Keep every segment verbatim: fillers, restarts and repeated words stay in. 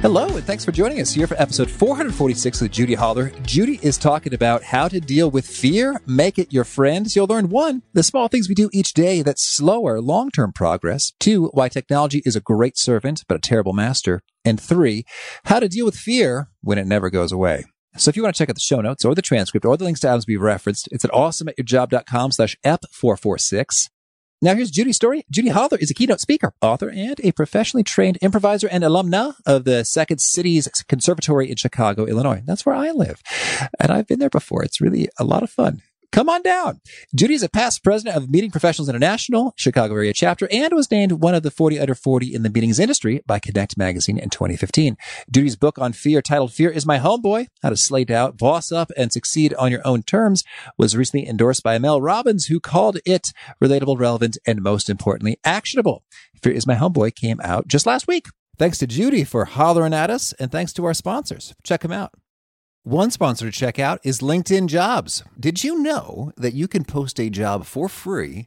Hello, and thanks for joining us here for episode four forty-six with Judy Holler. Judy is talking about how to deal with fear, make it your friend. So you'll learn, one, the small things we do each day that slow our long-term progress. Two, why technology is a great servant, but a terrible master. And three, how to deal with fear when it never goes away. So if you want to check out the show notes or the transcript or the links to items we've referenced, it's at awesome at your job dot com slash E P four forty-six. Now, here's Judy's story. Judy Holler is a keynote speaker, author, and a professionally trained improviser and alumna of the Second City's Conservatory in Chicago, Illinois. That's where I live, and I've been there before. It's really a lot of fun. Come on down. Judy is a past president of Meeting Professionals International, Chicago area chapter, and was named one of the forty under forty in the meetings industry by Connect Magazine in twenty fifteen. Judy's book on fear, titled Fear is My Homeboy, How to Slay Doubt, Boss Up, and Succeed on Your Own Terms, was recently endorsed by Mel Robbins, who called it relatable, relevant, and most importantly, actionable. Fear is My Homeboy came out just last week. Thanks to Judy for hollering at us, and thanks to our sponsors. Check them out. One sponsor to check out is LinkedIn Jobs. Did you know that you can post a job for free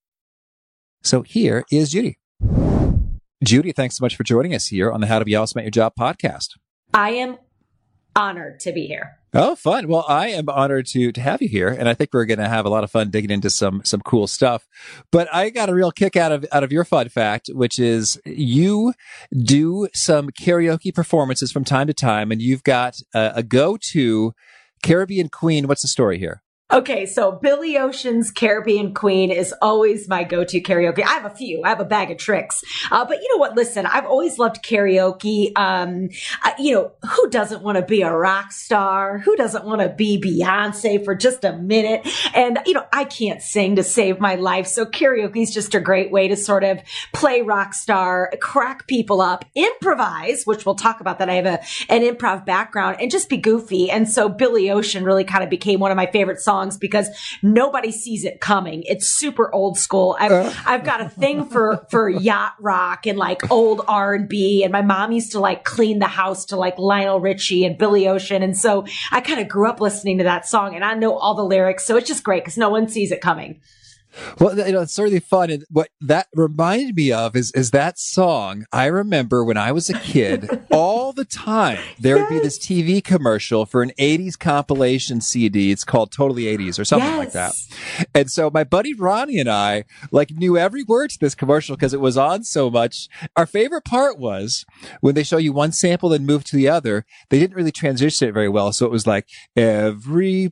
So here is Judy. Judy, thanks so much for joining us here on the How to Be Awesome at Your Job podcast. I am honored to be here. Oh, fun. Well, I am honored to to have you here, and I think we're going to have a lot of fun digging into some some cool stuff. But I got a real kick out of out of your fun fact, which is you do some karaoke performances from time to time, and you've got a, a go-to Caribbean Queen. What's the story here? Okay, so Billy Ocean's Caribbean Queen is always my go-to karaoke. I have a few. I have a bag of tricks. Uh, but you know what? Listen, I've always loved karaoke. Um, uh, you know, who doesn't want to be a rock star? Who doesn't want to be Beyonce for just a minute? And, you know, I can't sing to save my life. So karaoke is just a great way to sort of play rock star, crack people up, improvise, which we'll talk about that. I have a an improv background, and just be goofy. And so Billy Ocean really kind of became one of my favorite songs, because nobody sees it coming. It's super old school. I've, uh. I've got a thing for, for yacht rock and like old R and B. And my mom used to like clean the house to like Lionel Richie and Billy Ocean. And so I kind of grew up listening to that song, and I know all the lyrics. So it's just great because no one sees it coming. Well, you know, it's certainly fun. And what that reminded me of is is that song. I remember when I was a kid, all the time, there yes. would be this T V commercial for an eighties compilation C D. It's called Totally eighties or something yes. like that. And so my buddy Ronnie and I like knew every word to this commercial because it was on so much. Our favorite part was when they show you one sample and move to the other, they didn't really transition it very well. So it was like, everybody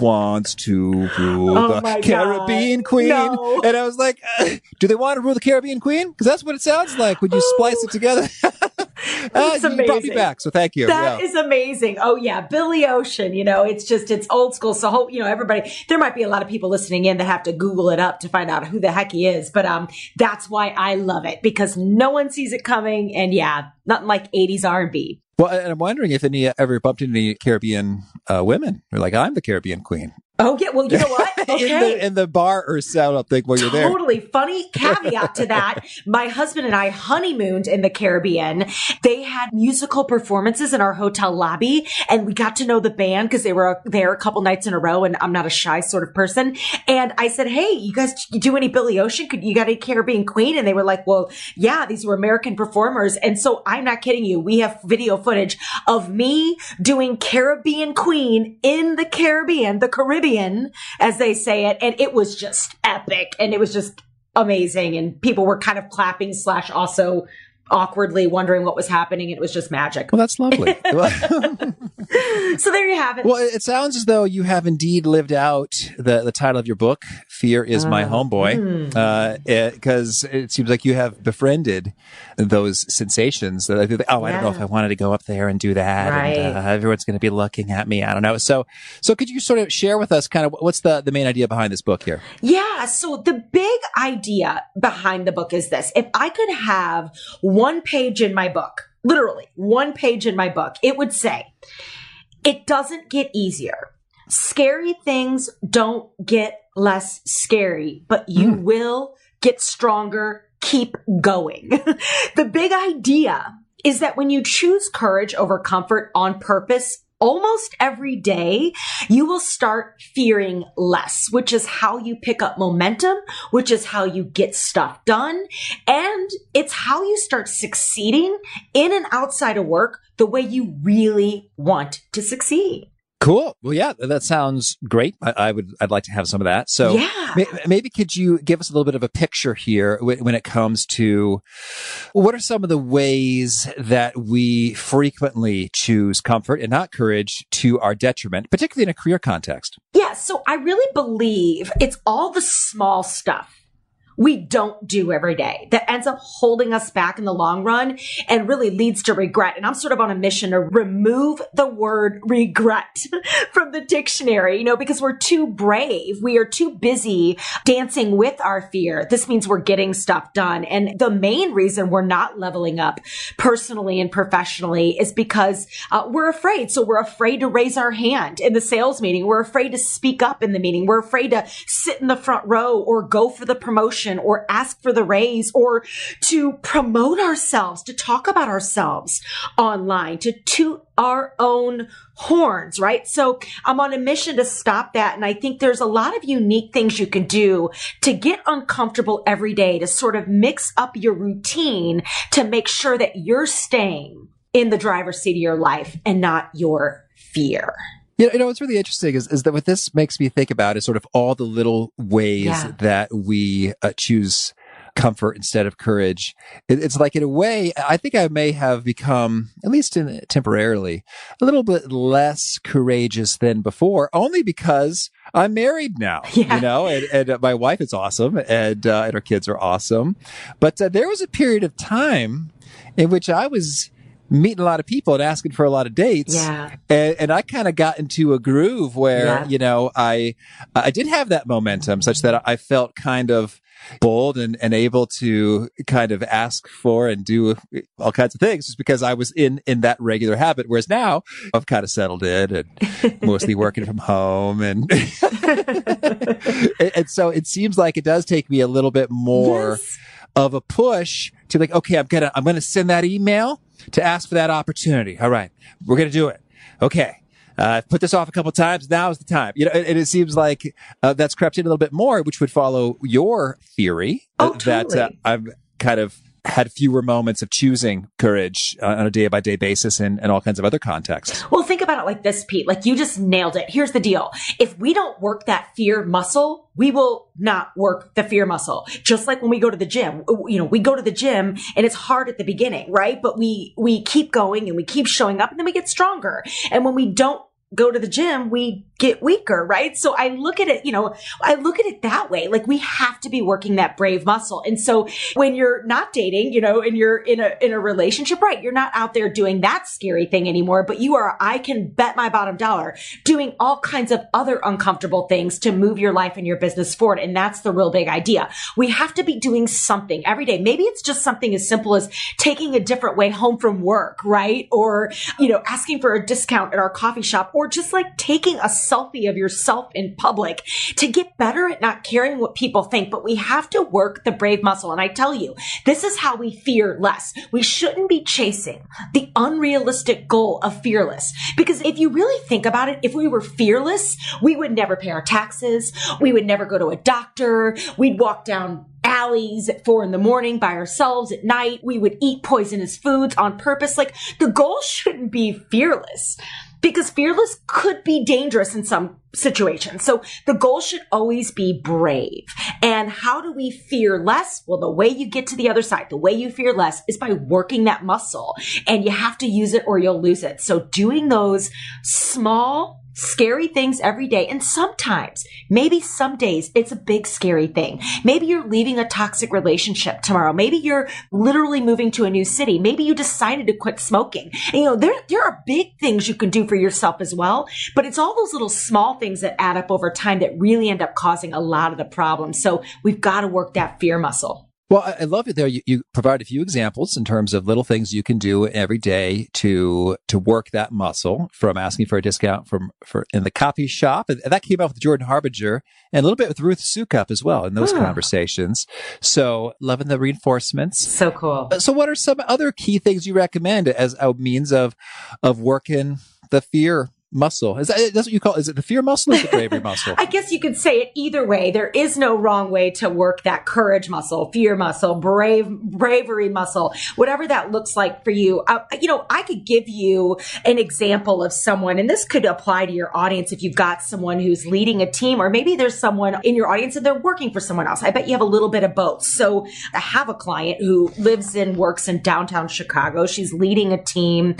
wants to rule oh the Caribbean Caribbean Queen. No. And I was like, uh, do they want to rule the Caribbean Queen? Because that's what it sounds like when you oh. splice it together. Uh, you brought me back, so thank you. That yeah. is amazing. Oh yeah, Billy Ocean. You know, it's just it's old school. So hope, you know, everybody. There might be a lot of people listening in that have to Google it up to find out who the heck he is. But um, that's why I love it, because no one sees it coming. And yeah, nothing like eighties R and B. Well, and I'm wondering if any ever bumped into any Caribbean uh, women. They're like, I'm the Caribbean Queen. Oh, yeah. Well, you know what? Okay. in, the, in the bar or setup thing while you're totally there. Totally. Funny caveat to that. My husband and I honeymooned in the Caribbean. They had musical performances in our hotel lobby, and we got to know the band because they were there a couple nights in a row, and I'm not a shy sort of person. And I said, hey, you guys do any Billy Ocean? Could you got any Caribbean Queen? And they were like, well, yeah, these were American performers. And so I'm not kidding you. We have video footage of me doing Caribbean Queen in the Caribbean, the Caribbean, as they say it. And it was just epic. And it was just amazing. And people were kind of clapping slash also awkwardly wondering what was happening. And it was just magic. Well, that's lovely. So there you have it. Well, it sounds as though you have indeed lived out the, the title of your book, Fear is uh, My Homeboy, because mm. uh, it, it seems like you have befriended those sensations that I think, oh, yeah. I don't know if I wanted to go up there and do that. Right. And, uh, everyone's going to be looking at me. I don't know. So so could you sort of share with us kind of what's the, the main idea behind this book here? Yeah. So the big idea behind the book is this. If I could have one page in my book, literally one page in my book, it would say, it doesn't get easier. Scary things don't get less scary, but you mm. will get stronger. Keep going. The big idea is that when you choose courage over comfort on purpose, almost every day, you will start fearing less, which is how you pick up momentum, which is how you get stuff done. And it's how you start succeeding in and outside of work the way you really want to succeed. Cool. Well, yeah, that sounds great. I, I would, I'd like to have some of that. So yeah. may, maybe could you give us a little bit of a picture here w- when it comes to what are some of the ways that we frequently choose comfort and not courage to our detriment, particularly in a career context? Yeah. So I really believe it's all the small stuff we don't do every day that ends up holding us back in the long run and really leads to regret. And I'm sort of on a mission to remove the word regret from the dictionary, you know, because we're too brave. We are too busy dancing with our fear. This means we're getting stuff done. And the main reason we're not leveling up personally and professionally is because uh, we're afraid. So we're afraid to raise our hand in the sales meeting. We're afraid to speak up in the meeting. We're afraid to sit in the front row or go for the promotion, or ask for the raise, or to promote ourselves, to talk about ourselves online, to toot our own horns, right? So I'm on a mission to stop that. And I think there's a lot of unique things you can do to get uncomfortable every day, to sort of mix up your routine to make sure that you're staying in the driver's seat of your life and not your fear. You know, what's really interesting is, is that what this makes me think about is sort of all the little ways yeah. that we uh, choose comfort instead of courage. It, it's like, in a way, I think I may have become, at least in, temporarily, a little bit less courageous than before, only because I'm married now, yeah. you know, and, and my wife is awesome, and, uh, and our kids are awesome. But uh, there was a period of time in which I was meeting a lot of people and asking for a lot of dates. Yeah. And, and I kind of got into a groove where, yeah. you know, I, I did have that momentum such that I felt kind of bold and, and able to kind of ask for and do all kinds of things just because I was in, in that regular habit. Whereas now I've kind of settled in and mostly working from home. And, and, and so it seems like it does take me a little bit more yes. of a push to like, okay, I'm going to, I'm going to send that email to ask for that opportunity. All right, we're going to do it. Okay. Uh, I've put this off a couple times. Now is the time. You know, and, and it seems like uh, that's crept in a little bit more, which would follow your theory oh, that totally. uh, I've kind of had fewer moments of choosing courage uh, on a day by day basis and, and all kinds of other contexts. Well, think about it like this, Pete, like you just nailed it. Here's the deal. If we don't work that fear muscle, we will not work the fear muscle. Just like when we go to the gym, you know, we go to the gym and it's hard at the beginning, right? But we, we keep going and we keep showing up and then we get stronger. And when we don't go to the gym, we get weaker, right? So I look at it, you know, I look at it that way. Like we have to be working that brave muscle. And so when you're not dating, you know, and you're in a, in a relationship, right? You're not out there doing that scary thing anymore, but you are, I can bet my bottom dollar, doing all kinds of other uncomfortable things to move your life and your business forward. And that's the real big idea. We have to be doing something every day. Maybe it's just something as simple as taking a different way home from work, right? Or, you know, asking for a discount at our coffee shop, or or just like taking a selfie of yourself in public to get better at not caring what people think. But we have to work the brave muscle. And I tell you, this is how we fear less. We shouldn't be chasing the unrealistic goal of fearless. Because if you really think about it, if we were fearless, we would never pay our taxes. We would never go to a doctor. We'd walk down alleys at four in the morning by ourselves at night. We would eat poisonous foods on purpose. Like, the goal shouldn't be fearless, because fearless could be dangerous in some situations. So the goal should always be brave. And how do we fear less? Well, the way you get to the other side, the way you fear less, is by working that muscle, and you have to use it or you'll lose it. So doing those small scary things every day. And sometimes, maybe some days, it's a big scary thing. Maybe you're leaving a toxic relationship tomorrow. Maybe you're literally moving to a new city. Maybe you decided to quit smoking. And, you know, there, there are big things you can do for yourself as well, but it's all those little small things that add up over time that really end up causing a lot of the problems. So we've got to work that fear muscle. Well, I love it there. You, you provide a few examples in terms of little things you can do every day to to work that muscle, from asking for a discount from for in the coffee shop. And that came out with Jordan Harbinger and a little bit with Ruth Sukup as well in those oh. conversations. So loving the reinforcements. So cool. So what are some other key things you recommend as a means of of working the fear muscle? Is that, that's what you call it? Is it the fear muscle or the bravery muscle? I guess you could say it either way. There is no wrong way to work that courage muscle, fear muscle, brave, bravery muscle, whatever that looks like for you. Uh, you know, I could give you an example of someone, and this could apply to your audience if you've got someone who's leading a team, or maybe there's someone in your audience and they're working for someone else. I bet you have a little bit of both. So I have a client who lives and works in downtown Chicago. She's leading a team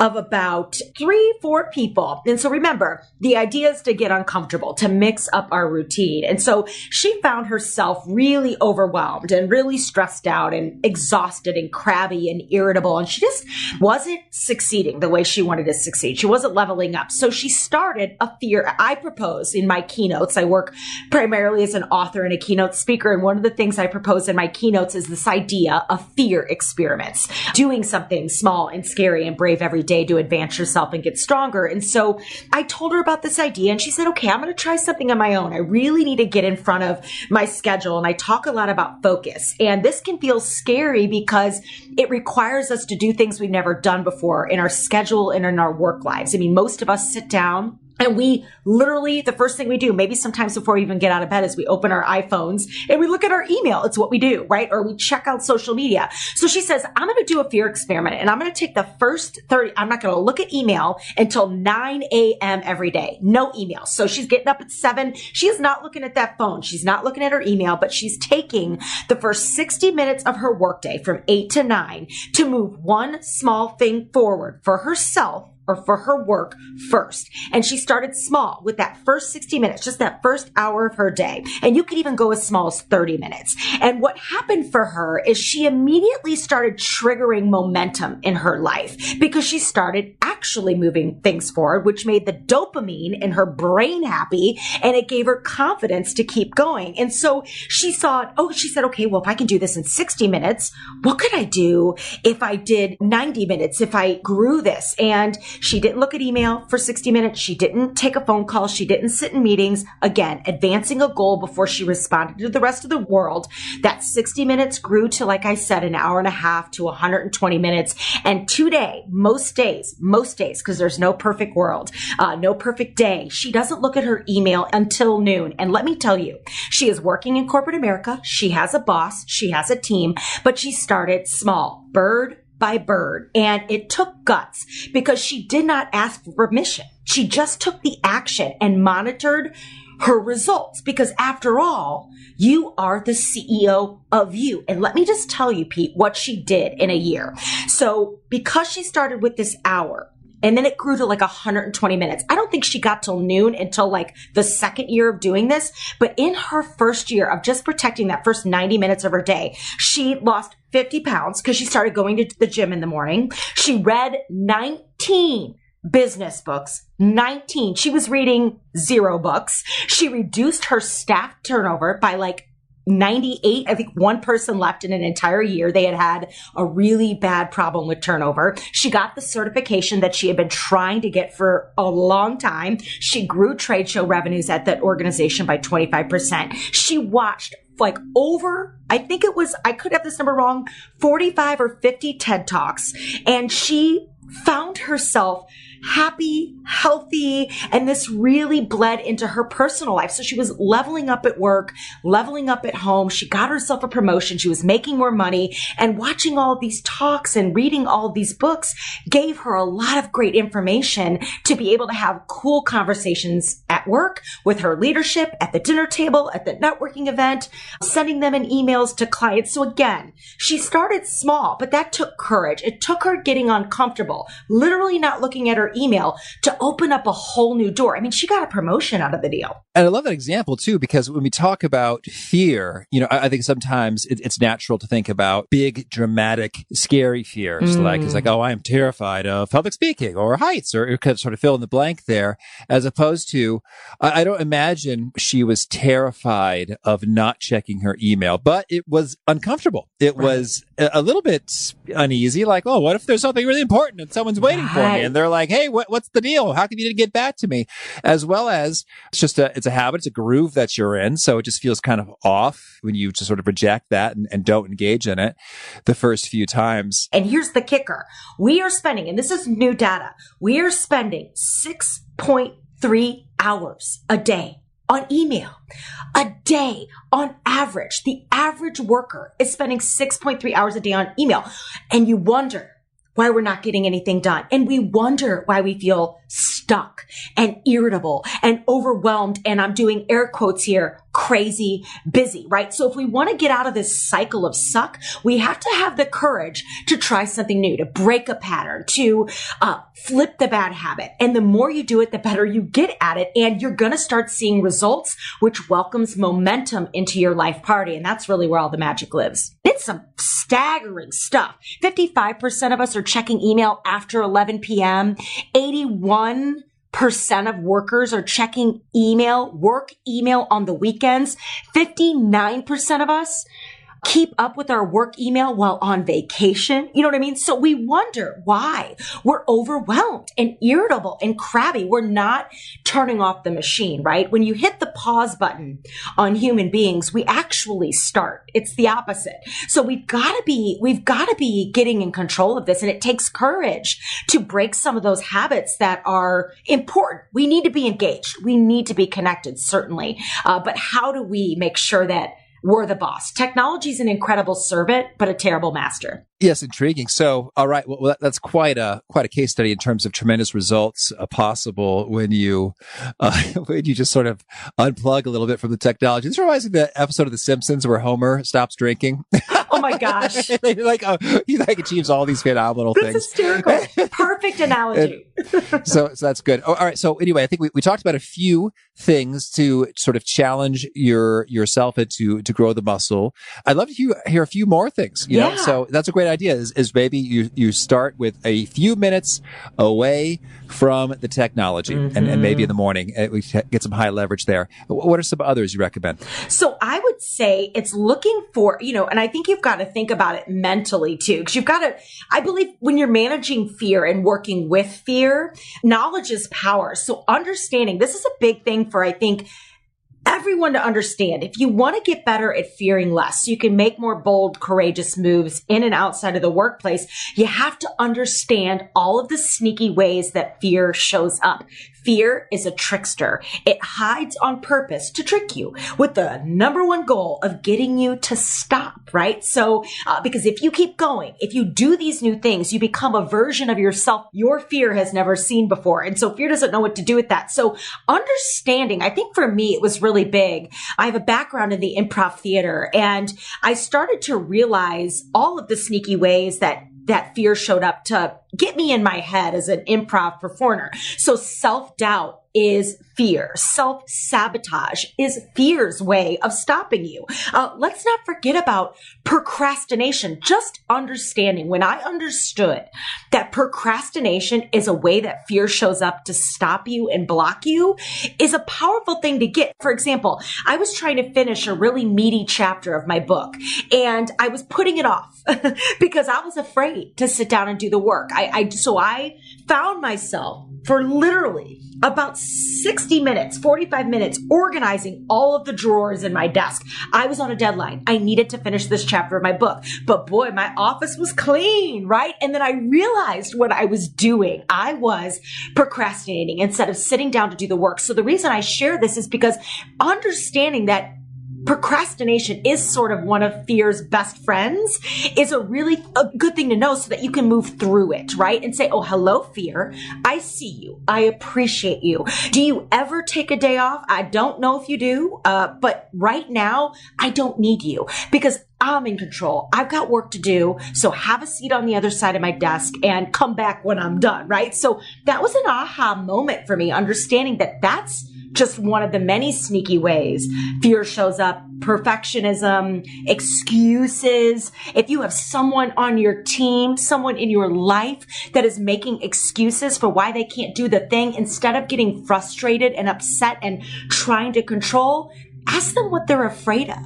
of about three, four people. And so remember, the idea is to get uncomfortable, to mix up our routine. And so she found herself really overwhelmed and really stressed out and exhausted and crabby and irritable. And she just wasn't succeeding the way she wanted to succeed. She wasn't leveling up. So she started a fear. I propose in my keynotes, I work primarily as an author and a keynote speaker. And one of the things I propose in my keynotes is this idea of fear experiments, doing something small and scary and brave every day to advance yourself and get stronger. And so So I told her about this idea, and she said, okay, I'm going to try something on my own. I really need to get in front of my schedule. And I talk a lot about focus. And this can feel scary because it requires us to do things we've never done before in our schedule and in our work lives. I mean, most of us sit down and we literally, the first thing we do, maybe sometimes before we even get out of bed, is we open our iPhones and we look at our email. It's what we do, right? Or we check out social media. So she says, I'm going to do a fear experiment, and I'm going to take the first thirty. I'm not going to look at email until nine a.m. every day. No email. So she's getting up at seven. She is not looking at that phone. She's not looking at her email, but she's taking the first sixty minutes of her workday from eight to nine to move one small thing forward for herself or for her work first. And she started small with that first sixty minutes, just that first hour of her day. And you could even go as small as thirty minutes. And what happened for her is she immediately started triggering momentum in her life, because she started actually moving things forward, which made the dopamine in her brain happy, and it gave her confidence to keep going. And so she saw, oh, she said, okay, well, if I can do this in sixty minutes, what could I do if I did ninety minutes, if I grew this? And she didn't look at email for sixty minutes. She didn't take a phone call. She didn't sit in meetings. Again, advancing a goal before she responded to the rest of the world. That sixty minutes grew to, like I said, an hour and a half to one hundred twenty minutes. And today, most days, most days, because there's no perfect world, uh, no perfect day, she doesn't look at her email until noon. And let me tell you, she is working in corporate America. She has a boss. She has a team, but she started small, bird by bird. And it took guts, because she did not ask for permission. She just took the action and monitored her results, because after all, you are the C E O of you. And let me just tell you, Pete, what she did in a year. So because she started with this hour, and then it grew to like one hundred twenty minutes. I don't think she got till noon until like the second year of doing this. But in her first year of just protecting that first ninety minutes of her day, she lost fifty pounds, because she started going to the gym in the morning. She read nineteen business books. nineteen. She was reading zero books. She reduced her staff turnover by like ninety-eight, I think one person left in an entire year. They had had a really bad problem with turnover. She got the certification that she had been trying to get for a long time. She grew trade show revenues at that organization by twenty-five percent. She watched like over, I think it was, I could have this number wrong, forty-five or fifty TED Talks. And she found herself happy, healthy, and this really bled into her personal life. So she was leveling up at work, leveling up at home. She got herself a promotion. She was making more money, and watching all these talks and reading all these books gave her a lot of great information to be able to have cool conversations at work with her leadership, at the dinner table, at the networking event, sending them in emails to clients. So again, she started small, but that took courage. It took her getting uncomfortable, literally not looking at her email to open up a whole new door. I mean, she got a promotion out of the deal. And I love that example too, because when we talk about fear, you know, I, I think sometimes it, it's natural to think about big, dramatic, scary fears. Mm. Like it's like, oh, I am terrified of public speaking or heights, or it could sort of fill in the blank there, as opposed to, I, I don't imagine she was terrified of not checking her email, but it was uncomfortable. It right. was a, a little bit uneasy, like, oh, what if there's something really important and someone's waiting right. for me? And they're like, hey, Hey, what, what's the deal? How come you didn't get back to me? As well as it's just a, it's a habit, it's a groove that you're in. So it just feels kind of off when you just sort of reject that and, and don't engage in it the first few times. And here's the kicker. We are spending, and this is new data, we are spending six point three hours a day on email. A day on average, the average worker is spending six point three hours a day on email. And you wonder why we're not getting anything done. And we wonder why we feel stuck and irritable and overwhelmed. And I'm doing air quotes here, crazy busy, right? So if we want to get out of this cycle of suck, we have to have the courage to try something new, to break a pattern, to uh, flip the bad habit. And the more you do it, the better you get at it. And you're going to start seeing results, which welcomes momentum into your life party. And that's really where all the magic lives. It's some staggering stuff. fifty-five percent of us are checking email after eleven p.m. eighty-one percent of workers are checking email, work email on the weekends. fifty-nine percent of us keep up with our work email while on vacation. You know what I mean? So we wonder why we're overwhelmed and irritable and crabby. We're not turning off the machine, right? When you hit the pause button on human beings, we actually start. It's the opposite. So we've got to be, we've got to be getting in control of this. And it takes courage to break some of those habits that are important. We need to be engaged. We need to be connected, certainly. Uh, but how do we make sure that we're the boss? Technology is an incredible servant, but a terrible master. Yes, intriguing. So, all right, well, that's quite a quite a case study in terms of tremendous results uh, possible when you uh, when you just sort of unplug a little bit from the technology. This reminds me of the episode of The Simpsons where Homer stops drinking. Oh my gosh! like uh, he like achieves all these phenomenal that's things. That's hysterical. Perfect analogy. and, so, so that's good. Oh, all right. So anyway, I think we, we talked about a few things to sort of challenge your yourself and to to grow the muscle. I'd love to hear, hear a few more things. You yeah. know, so that's a great idea is, is maybe you, you start with a few minutes away from the technology mm-hmm. and, and maybe in the morning we get some high leverage there. What are some others you recommend? So I would say it's looking for, you know, and I think you've got to think about it mentally too, because you've got to, I believe when you're managing fear and working with fear, knowledge is power. So understanding, this is a big thing for, I think, everyone to understand. If you want to get better at fearing less, so you can make more bold, courageous moves in and outside of the workplace, you have to understand all of the sneaky ways that fear shows up. Fear is a trickster. It hides on purpose to trick you with the number one goal of getting you to stop, right? So, uh, because if you keep going, if you do these new things, you become a version of yourself your fear has never seen before. And so fear doesn't know what to do with that. So understanding, I think for me, it was really big. I have a background in the improv theater, and I started to realize all of the sneaky ways that that fear showed up to get me in my head as an improv performer. So self-doubt is fear. Self-sabotage is fear's way of stopping you. Uh, let's not forget about procrastination. Just understanding, when I understood that procrastination is a way that fear shows up to stop you and block you, is a powerful thing to get. For example, I was trying to finish a really meaty chapter of my book, and I was putting it off because I was afraid to sit down and do the work. I, I so I found myself for literally about sixty minutes, forty-five minutes, organizing all of the drawers in my desk. I was on a deadline. I needed to finish this chapter of my book, but boy, my office was clean, right? And then I realized what I was doing. I was procrastinating instead of sitting down to do the work. So the reason I share this is because understanding that procrastination is sort of one of fear's best friends is a really a good thing to know, so that you can move through it, right? And say, oh, hello, fear. I see you. I appreciate you. Do you ever take a day off? I don't know if you do, uh, but right now I don't need you because I'm in control. I've got work to do. So have a seat on the other side of my desk and come back when I'm done, right? So that was an aha moment for me, understanding that that's just one of the many sneaky ways fear shows up. Perfectionism, excuses. If you have someone on your team, someone in your life that is making excuses for why they can't do the thing, instead of getting frustrated and upset and trying to control, ask them what they're afraid of.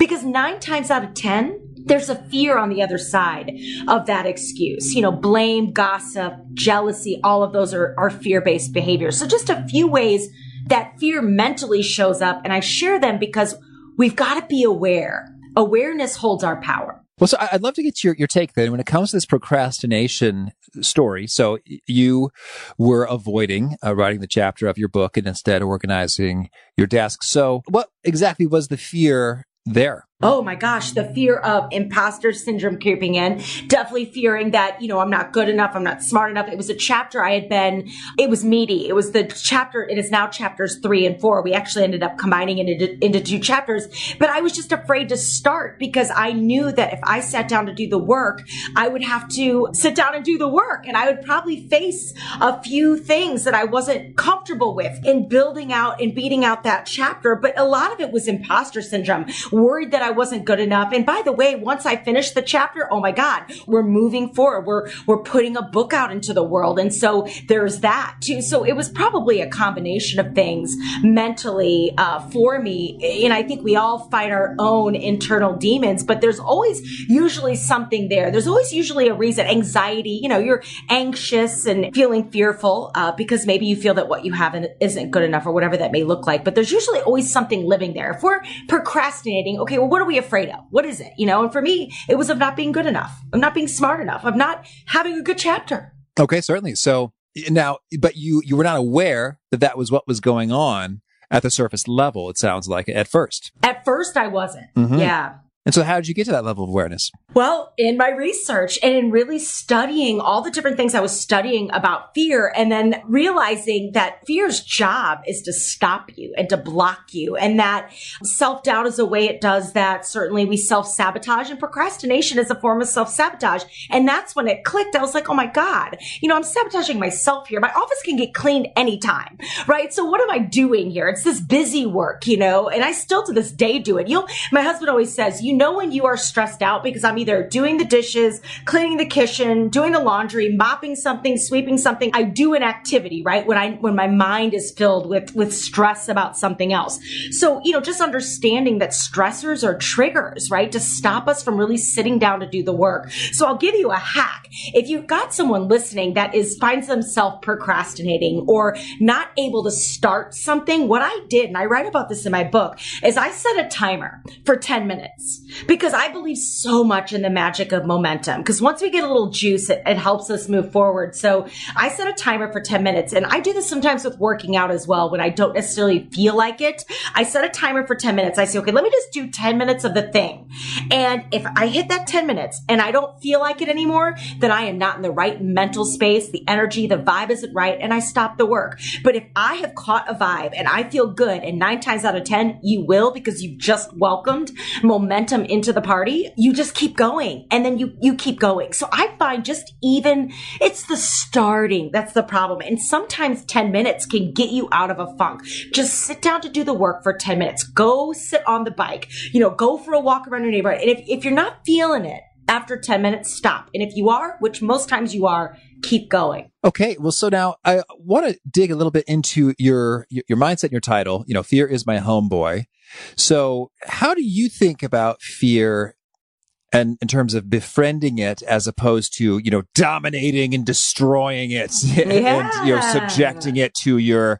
Because nine times out of ten, there's a fear on the other side of that excuse. You know, blame, gossip, jealousy, all of those are, are fear-based behaviors. So just a few ways that fear mentally shows up, and I share them because we've got to be aware. Awareness holds our power. Well, so I'd love to get your, your take then when it comes to this procrastination story. So you were avoiding uh, writing the chapter of your book and instead organizing your desk. So what exactly was the fear there? Oh my gosh, the fear of imposter syndrome creeping in, definitely fearing that, you know, I'm not good enough, I'm not smart enough. It was a chapter I had been, it was meaty. It was the chapter, it is now chapters three and four. We actually ended up combining it into, into two chapters, but I was just afraid to start because I knew that if I sat down to do the work, I would have to sit down and do the work, and I would probably face a few things that I wasn't comfortable with in building out and beating out that chapter. But a lot of it was imposter syndrome, worried that I wasn't good enough. And by the way, once I finished the chapter, oh my God, we're moving forward. We're, we're putting a book out into the world. And so there's that too. So it was probably a combination of things mentally uh, for me. And I think we all fight our own internal demons, but there's always usually something there. There's always usually a reason. Anxiety, you know, you're anxious and feeling fearful uh, because maybe you feel that what you have isn't good enough or whatever that may look like. But there's usually always something living there. If we're procrastinating, okay, well, what are we afraid of? What is it? You know, and for me, it was of not being good enough, of not being smart enough, of not having a good chapter. Okay, certainly. So now, but you you were not aware that that was what was going on at the surface level, it sounds like, at first. At first, I wasn't. Mm-hmm. Yeah. And so how did you get to that level of awareness? Well, in my research and in really studying all the different things I was studying about fear, and then realizing that fear's job is to stop you and to block you, and that self-doubt is a way it does that. Certainly we self-sabotage, and procrastination is a form of self-sabotage. And that's when it clicked. I was like, oh my God, you know, I'm sabotaging myself here. My office can get cleaned anytime, right? So what am I doing here? It's this busy work, you know, and I still to this day do it. You know, my husband always says, you know when you are stressed out, because I'm either doing the dishes, cleaning the kitchen, doing the laundry, mopping something, sweeping something. I do an activity, right? When I when my mind is filled with with stress about something else. So, you know, just understanding that stressors are triggers, right? To stop us from really sitting down to do the work. So I'll give you a hack. If you've got someone listening that is finds themselves procrastinating or not able to start something, what I did, and I write about this in my book, is I set a timer for ten minutes. Because I believe so much in the magic of momentum. Because once we get a little juice, it, it helps us move forward. So I set a timer for ten minutes. And I do this sometimes with working out as well when I don't necessarily feel like it. I set a timer for ten minutes. I say, okay, let me just do ten minutes of the thing. And if I hit that ten minutes and I don't feel like it anymore, then I am not in the right mental space. The energy, the vibe isn't right. And I stop the work. But if I have caught a vibe and I feel good, and nine times out of ten, you will, because you've just welcomed momentum momentum into the party, you just keep going and then you, you keep going. So I find just even, it's the starting that's the problem. And sometimes ten minutes can get you out of a funk. Just sit down to do the work for ten minutes. Go sit on the bike, you know, go for a walk around your neighborhood. And if, if you're not feeling it, after ten minutes, stop. And if you are, which most times you are, keep going. Okay. Well, so now I want to dig a little bit into your, your mindset and your title, you know, Fear is My Homeboy. So how do you think about fear and in terms of befriending it as opposed to, you know, dominating and destroying it and, yeah. you know, subjecting it to your,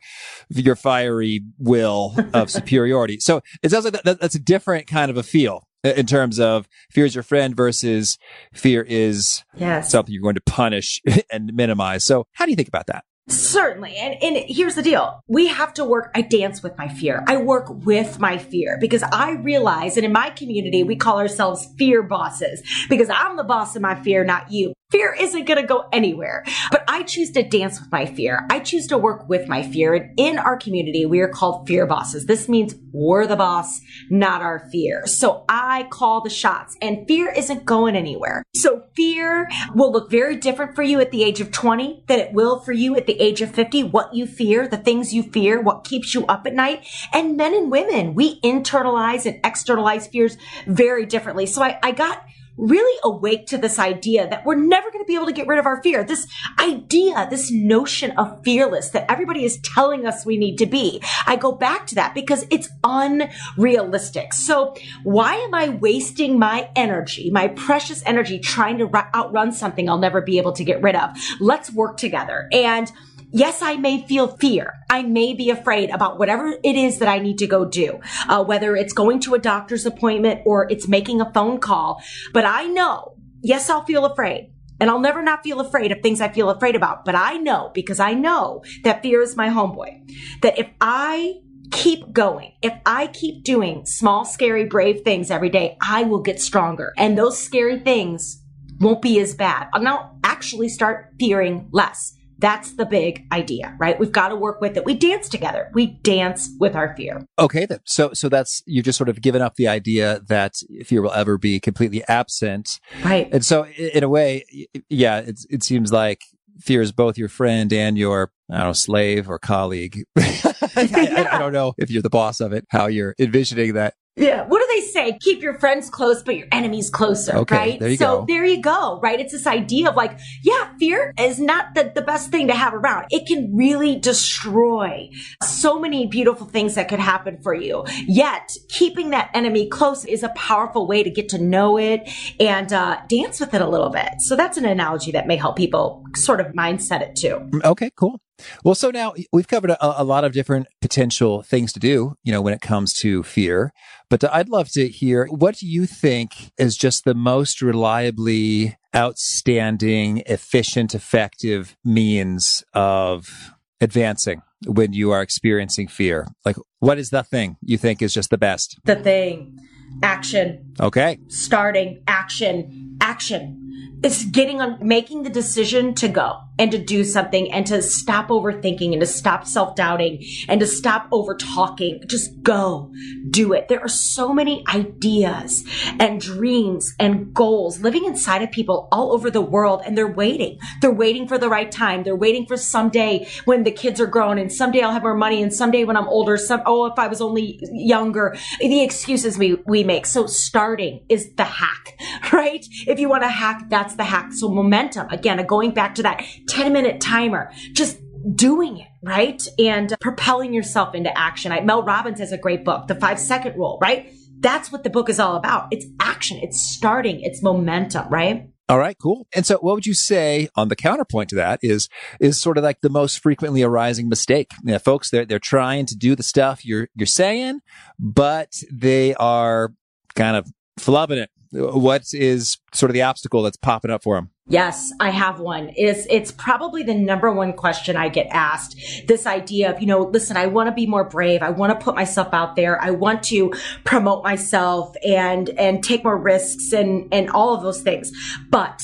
your fiery will of superiority? So it sounds like that, that's a different kind of a feel. In terms of fear is your friend versus fear is yes. something you're going to punish and minimize. So how do you think about that? Certainly. And, and here's the deal. We have to work. I dance with my fear. I work with my fear because I realize, and in my community, we call ourselves fear bosses because I'm the boss of my fear, not you. Fear isn't going to go anywhere, but I choose to dance with my fear. I choose to work with my fear. And in our community, we are called fear bosses. This means we're the boss, not our fear. So I call the shots and fear isn't going anywhere. So fear will look very different for you at the age of twenty than it will for you at the age of fifty. What you fear, the things you fear, what keeps you up at night. And men and women, we internalize and externalize fears very differently. So I, I got really awake to this idea that we're never going to be able to get rid of our fear. This idea, this notion of fearless that everybody is telling us we need to be. I go back to that because it's unrealistic. So why am I wasting my energy, my precious energy, trying to outrun something I'll never be able to get rid of? Let's work together. And yes, I may feel fear. I may be afraid about whatever it is that I need to go do, uh, whether it's going to a doctor's appointment or it's making a phone call. But I know, yes, I'll feel afraid. And I'll never not feel afraid of things I feel afraid about. But I know, because I know that fear is my homeboy, that if I keep going, if I keep doing small, scary, brave things every day, I will get stronger. And those scary things won't be as bad. And I'll actually start fearing less. That's the big idea, right? We've got to work with it. We dance together. We dance with our fear. Okay. Then. So so that's, you've just sort of given up the idea that fear will ever be completely absent. Right. And so in a way, yeah, it, it seems like fear is both your friend and your, I don't know, slave or colleague. I, I don't know if you're the boss of it, how you're envisioning that. Yeah. What do they say? Keep your friends close, but your enemies closer, okay, right? There you so go. There you go, right? It's this idea of like, yeah, fear is not the, the best thing to have around. It can really destroy so many beautiful things that could happen for you. Yet keeping that enemy close is a powerful way to get to know it and uh, dance with it a little bit. So that's an analogy that may help people sort of mindset it too. Okay, cool. Well, so now we've covered a, a lot of different potential things to do, you know, when it comes to fear, but to, I'd love to hear, what do you think is just the most reliably outstanding, efficient, effective means of advancing when you are experiencing fear? Like, what is the thing you think is just the best? The thing, action. Okay. Starting, action, action. It's getting on, making the decision to go and to do something and to stop overthinking and to stop self-doubting and to stop over-talking. Just go do it. There are so many ideas and dreams and goals living inside of people all over the world. And they're waiting. They're waiting for the right time. They're waiting for someday when the kids are grown and someday I'll have more money and someday when I'm older, some, oh, if I was only younger, the excuses we, we make. So starting is the hack, right? If you want to hack, that's the hack. So momentum, again, going back to that ten minute timer, just doing it, right? And propelling yourself into action. I, Mel Robbins has a great book, The Five Second Rule, right? That's what the book is all about. It's action. It's starting. It's momentum, right? All right, cool. And so what would you say on the counterpoint to that is, is sort of like the most frequently arising mistake? You know, folks, they're, they're trying to do the stuff you're, you're saying, but they are kind of flubbing it. What is sort of the obstacle that's popping up for them? Yes, I have one. It's, it's probably the number one question I get asked. This idea of, you know, listen, I want to be more brave. I want to put myself out there. I want to promote myself and, and take more risks and, and all of those things. But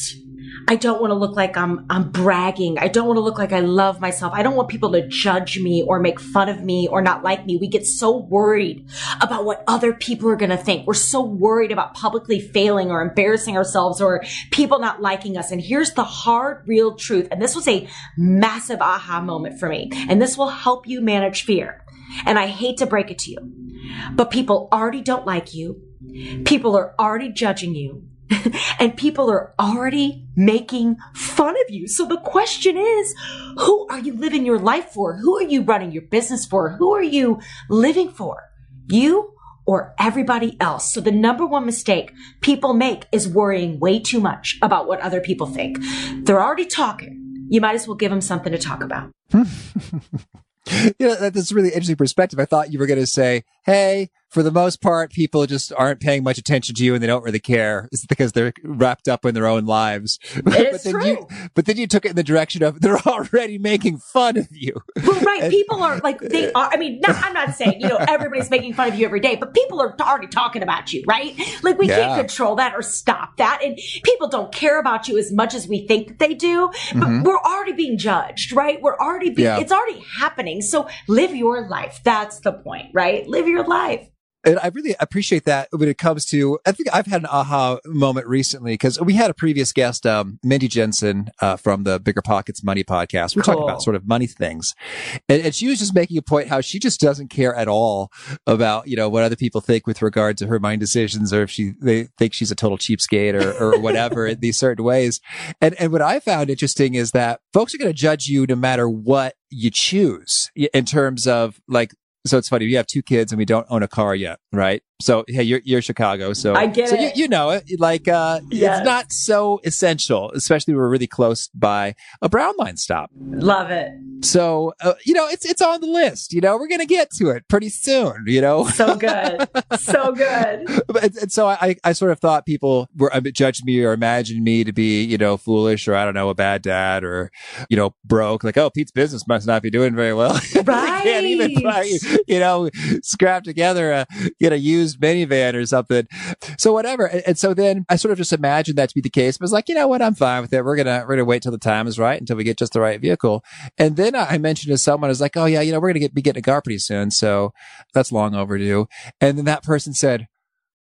I don't want to look like I'm, I'm bragging. I don't want to look like I love myself. I don't want people to judge me or make fun of me or not like me. We get so worried about what other people are going to think. We're so worried about publicly failing or embarrassing ourselves or people not liking us. And here's the hard, real truth. And this was a massive aha moment for me. And this will help you manage fear. And I hate to break it to you, but people already don't like you. People are already judging you. And people are already making fun of you. So the question is, who are you living your life for? Who are you running your business for? Who are you living for? You or everybody else? So the number one mistake people make is worrying way too much about what other people think. They're already talking. You might as well give them something to talk about. You know, that's a really interesting perspective. I thought you were going to say, hey, for the most part, people just aren't paying much attention to you and they don't really care. It's because they're wrapped up in their own lives. It's true. You, but then you took it in the direction of they're already making fun of you. Well, right. And, people are like, they are. I mean, not, I'm not saying, you know, everybody's making fun of you every day, but people are already talking about you, right? Like we yeah. can't control that or stop that. And people don't care about you as much as we think that they do, but mm-hmm. we're already being judged, right? We're already being, yeah. it's already happening. So live your life. That's the point, right? Live your life. And I really appreciate that when it comes to, I think I've had an aha moment recently because we had a previous guest, um, Mindy Jensen, uh, from the Bigger Pockets Money Podcast. We're cool. talking about sort of money things. And, and she was just making a point how she just doesn't care at all about, you know, what other people think with regard to her money decisions or if she, they think she's a total cheapskate or, or whatever in these certain ways. And, and what I found interesting is that folks are going to judge you no matter what you choose in terms of like, so it's funny. We have two kids and we don't own a car yet, right? So hey, you're you're Chicago, so I get so it. You, you know it. Like uh, yes. It's not so essential, especially we're really close by a Brown Line stop. Love it. So uh, you know it's it's on the list. You know we're gonna get to it pretty soon. You know, so good, so good. And, and so I I sort of thought people were judged me or imagined me to be you know foolish or I don't know a bad dad or you know broke. Like oh Pete's business must not be doing very well. Right. Can't even buy, you know scrap together a you know used minivan or something. So whatever. And, and so then I sort of just imagined that to be the case. But I was like, you know what? I'm fine with it. We're going to, we're going to wait till the time is right until we get just the right vehicle. And then I mentioned to someone, I was like, oh yeah, you know, we're going to get, be getting a car pretty soon. So that's long overdue. And then that person said,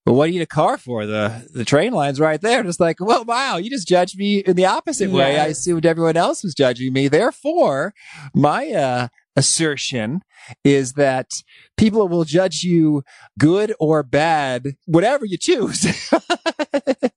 well, what do you need a car for? The the train line's right there. Just like, well, wow, you just judged me in the opposite yeah. way. I assumed everyone else was judging me. Therefore, my, uh, assertion is that people will judge you good or bad, whatever you choose.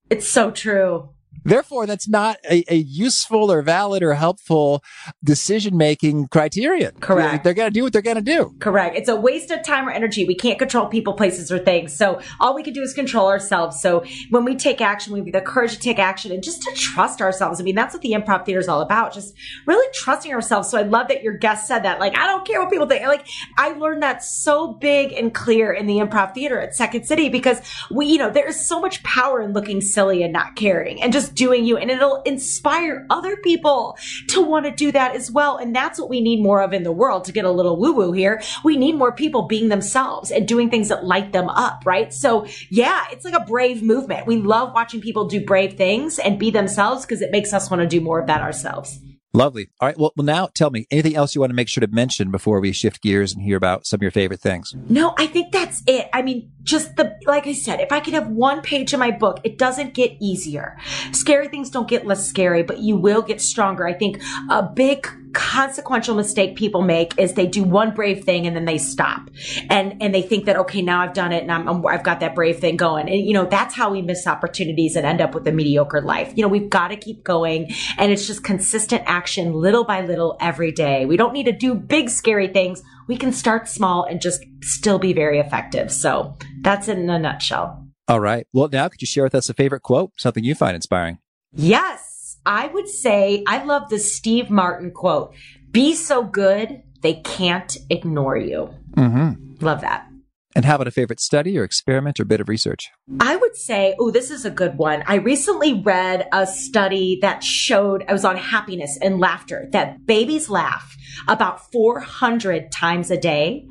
It's so true. Therefore, that's not a, a useful or valid or helpful decision-making criterion. Correct. They're going to do what they're going to do. Correct. It's a waste of time or energy. We can't control people, places, or things. So all we can do is control ourselves. So when we take action, we have the courage to take action and just to trust ourselves. I mean, that's what the improv theater is all about, just really trusting ourselves. So I love that your guest said that. Like, I don't care what people think. Like, I learned that so big and clear in the improv theater at Second City because we, you know, there is so much power in looking silly and not caring and just doing you, and it'll inspire other people to want to do that as well. And that's what we need more of in the world. To get a little woo-woo here, we need more people being themselves and doing things that light them up, right? So yeah, it's like a brave movement. We love watching people do brave things and be themselves because it makes us want to do more of that ourselves. Lovely. All right. Well, well, now tell me, anything else you want to make sure to mention before we shift gears and hear about some of your favorite things? No, I think that's it. I mean, just the, like I said, if I could have one page in my book, it doesn't get easier. Scary things don't get less scary, but you will get stronger. I think a big consequential mistake people make is they do one brave thing and then they stop and and they think that, okay, now I've done it and I'm, I'm, I've got that brave thing going. And, you know, that's how we miss opportunities and end up with a mediocre life. You know, we've got to keep going, and it's just consistent action little by little every day. We don't need to do big, scary things. We can start small and just still be very effective. So that's it in a nutshell. All right. Well, now could you share with us a favorite quote, something you find inspiring? Yes. I would say I love the Steve Martin quote, be so good, they can't ignore you. Mm-hmm. Love that. And how about a favorite study or experiment or bit of research? I would say, oh, this is a good one. I recently read a study that showed, I was on happiness and laughter, that babies laugh about four hundred times a day.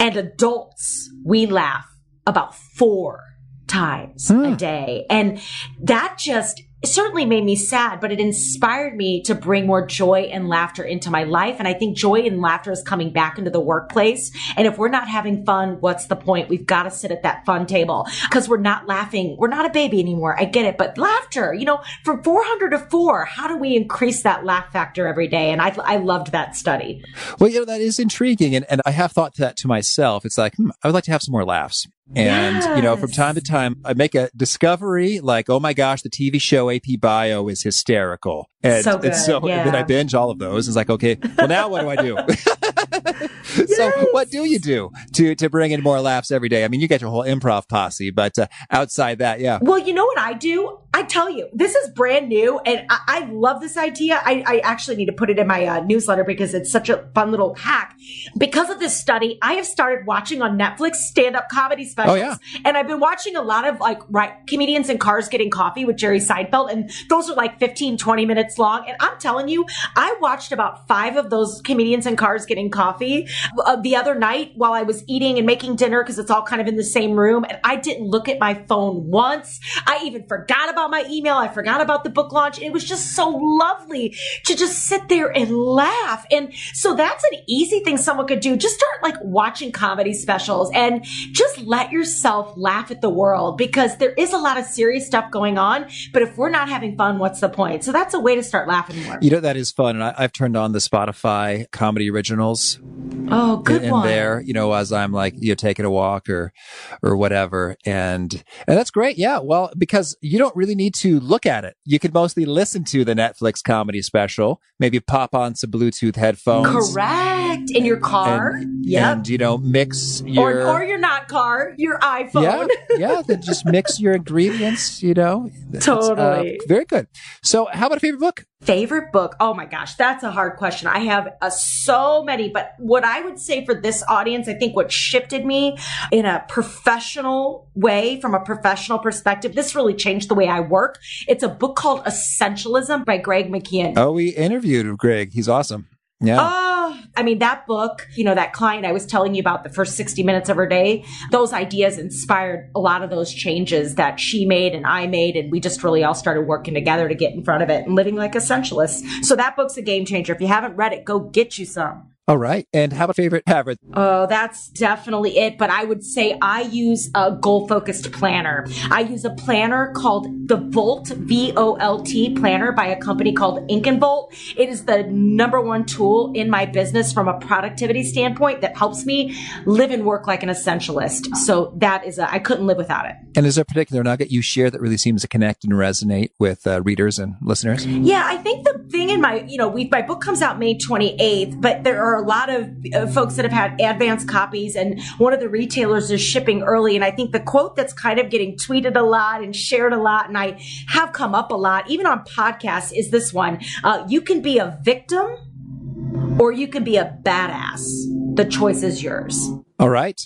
And adults, we laugh about four times mm. a day. And that just it certainly made me sad, but it inspired me to bring more joy and laughter into my life. And I think joy and laughter is coming back into the workplace. And if we're not having fun, what's the point? We've got to sit at that fun table because we're not laughing. We're not a baby anymore. I get it. But laughter, you know, from four hundred to four, how do we increase that laugh factor every day? And I, I loved that study. Well, you know, that is intriguing. And, and I have thought that to myself. It's like, hmm, I would like to have some more laughs. And, yes. you know, from time to time, I make a discovery like, oh, my gosh, the T V show A P Bio is hysterical. And so, good. And so yeah. then I binge all of those. It's like, OK, well, now what do I do? yes. So what do you do to, to bring in more laughs every day? I mean, you get your whole improv posse, but uh, outside that, yeah. Well, you know what I do? I tell you, this is brand new. And I, I love this idea. I, I actually need to put it in my uh, newsletter because it's such a fun little hack. Because of this study, I have started watching on Netflix stand-up comedy specials. Oh, yeah. And I've been watching a lot of like right, comedians in cars getting coffee with Jerry Seinfeld. And those are like fifteen, twenty minutes long. And I'm telling you, I watched about five of those comedians in cars getting coffee uh, the other night while I was eating and making dinner because it's all kind of in the same room. And I didn't look at my phone once. I even forgot about my email. I forgot about the book launch. It was just so lovely to just sit there and laugh. And so that's an easy thing someone could do. Just start like watching comedy specials and just let yourself laugh at the world because there is a lot of serious stuff going on. But if we're not having fun, what's the point? So that's a way to start laughing more. You know, that is fun. And I, I've turned on the Spotify comedy originals. Oh, good in, in one. There, you know, as I'm like, you know, taking a walk or, or whatever. And, and that's great. Yeah. Well, because you don't really need to look at it. You could mostly listen to the Netflix comedy special, maybe pop on some Bluetooth headphones. Correct. In your car. And, yep. and you know, mix your... Or, or your not car, your iPhone. Yeah, yeah. Then just mix your ingredients, you know. Totally. Uh, very good. So how about a favorite book? Favorite book? Oh my gosh, that's a hard question. I have uh, so many, but what I would say for this audience, I think what shifted me in a professional way, from a professional perspective, this really changed the way I work. It's a book called Essentialism by Greg McKeown. Oh, we interviewed Greg. He's awesome. Yeah. Oh, I mean, that book, you know, that client I was telling you about the first sixty minutes of her day, those ideas inspired a lot of those changes that she made and I made. And we just really all started working together to get in front of it and living like essentialists. So that book's a game changer. If you haven't read it, go get you some. All right. And how about favorite habit? Oh, that's definitely it. But I would say I use a goal-focused planner. I use a planner called the Volt, V O L T planner by a company called Ink and Volt. It is the number one tool in my business from a productivity standpoint that helps me live and work like an essentialist. So that is, a, I couldn't live without it. And is there a particular nugget you share that really seems to connect and resonate with uh, readers and listeners? Yeah, I think the thing in my, you know, we, my book comes out May twenty-eighth, but there are a lot of uh, folks that have had advance copies and one of the retailers is shipping early. And I think the quote that's kind of getting tweeted a lot and shared a lot, and I have come up a lot, even on podcasts, is this one. Uh, you can be a victim or you can be a badass. The choice is yours. All right.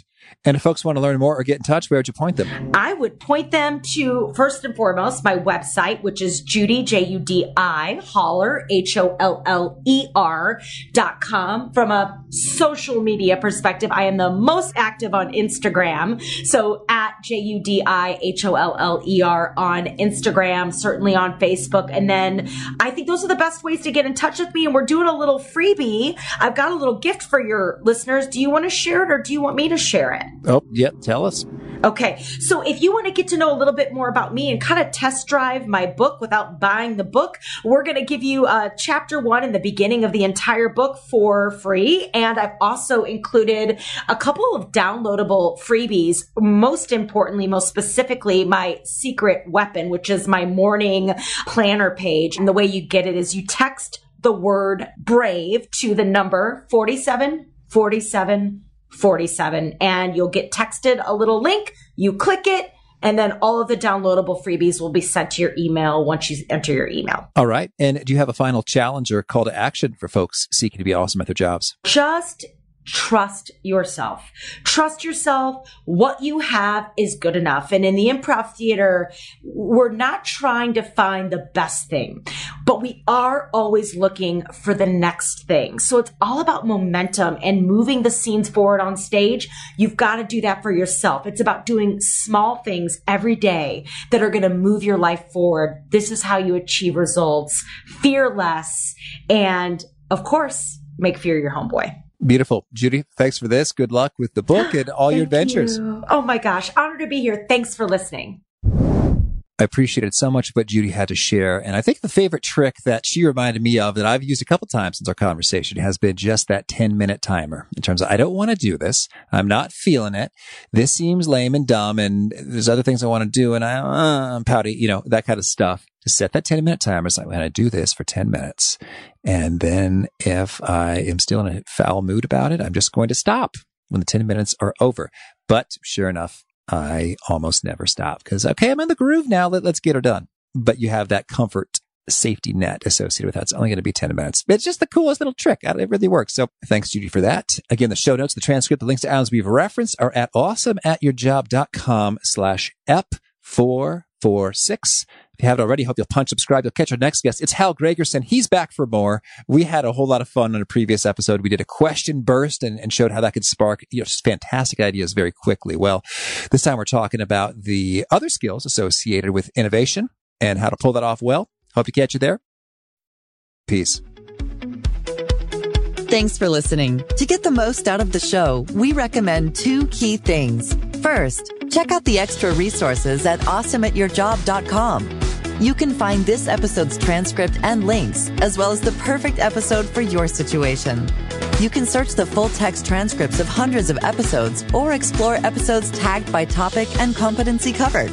And if folks want to learn more or get in touch, where would you point them? I would point them to, first and foremost, my website, which is Judy, J U D I, Holler, H O L L E R dot com. From a social media perspective, I am the most active on Instagram. So at J U D I H O L L E R on Instagram, certainly on Facebook. And then I think those are the best ways to get in touch with me. And we're doing a little freebie. I've got a little gift for your listeners. Do you want to share it or do you want me to share it? Oh, yep. Yeah, tell us. Okay. So if you want to get to know a little bit more about me and kind of test drive my book without buying the book, we're going to give you uh, chapter one in the beginning of the entire book for free. And I've also included a couple of downloadable freebies. Most importantly, most specifically, my secret weapon, which is my morning planner page. And the way you get it is you text the word brave to the number forty-seven forty-seven forty-seven, and you'll get texted a little link. You click it, and then all of the downloadable freebies will be sent to your email once you enter your email. All right. And do you have a final challenge or call to action for folks seeking to be awesome at their jobs? Just trust yourself. Trust yourself. What you have is good enough. And in the improv theater, we're not trying to find the best thing, but we are always looking for the next thing. So it's all about momentum and moving the scenes forward on stage. You've got to do that for yourself. It's about doing small things every day that are going to move your life forward. This is how you achieve results, fear less, and of course, make fear your homeboy. Beautiful. Judy, thanks for this. Good luck with the book and all your adventures. You. Oh my gosh. Honored to be here. Thanks for listening. I appreciated so much what Judy had to share. And I think the favorite trick that she reminded me of that I've used a couple times since our conversation has been just that ten minute timer in terms of, I don't want to do this. I'm not feeling it. This seems lame and dumb. And there's other things I want to do. And I, uh, I'm pouty, you know, that kind of stuff. Just set that ten minute timer. It's like, I'm going to do this for ten minutes. And then if I am still in a foul mood about it, I'm just going to stop when the ten minutes are over. But sure enough, I almost never stop because, okay, I'm in the groove now. Let, let's get her done. But you have that comfort safety net associated with that. It's only going to be ten minutes. It's just the coolest little trick. It really works. So thanks, Judy, for that. Again, the show notes, the transcript, the links to items we've referenced are at awesomeatyourjob.com slash ep446. If you haven't already, hope you'll punch subscribe. You'll catch our next guest. It's Hal Gregerson. He's back for more. We had a whole lot of fun on a previous episode. We did a question burst and, and showed how that could spark, you know, just fantastic ideas very quickly. Well, this time we're talking about the other skills associated with innovation and how to pull that off well. Hope you catch you there. Peace. Thanks for listening. To get the most out of the show, we recommend two key things. First, check out the extra resources at awesome at your job dot com. You can find this episode's transcript and links, as well as the perfect episode for your situation. You can search the full text transcripts of hundreds of episodes or explore episodes tagged by topic and competency covered.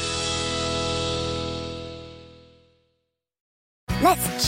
Let's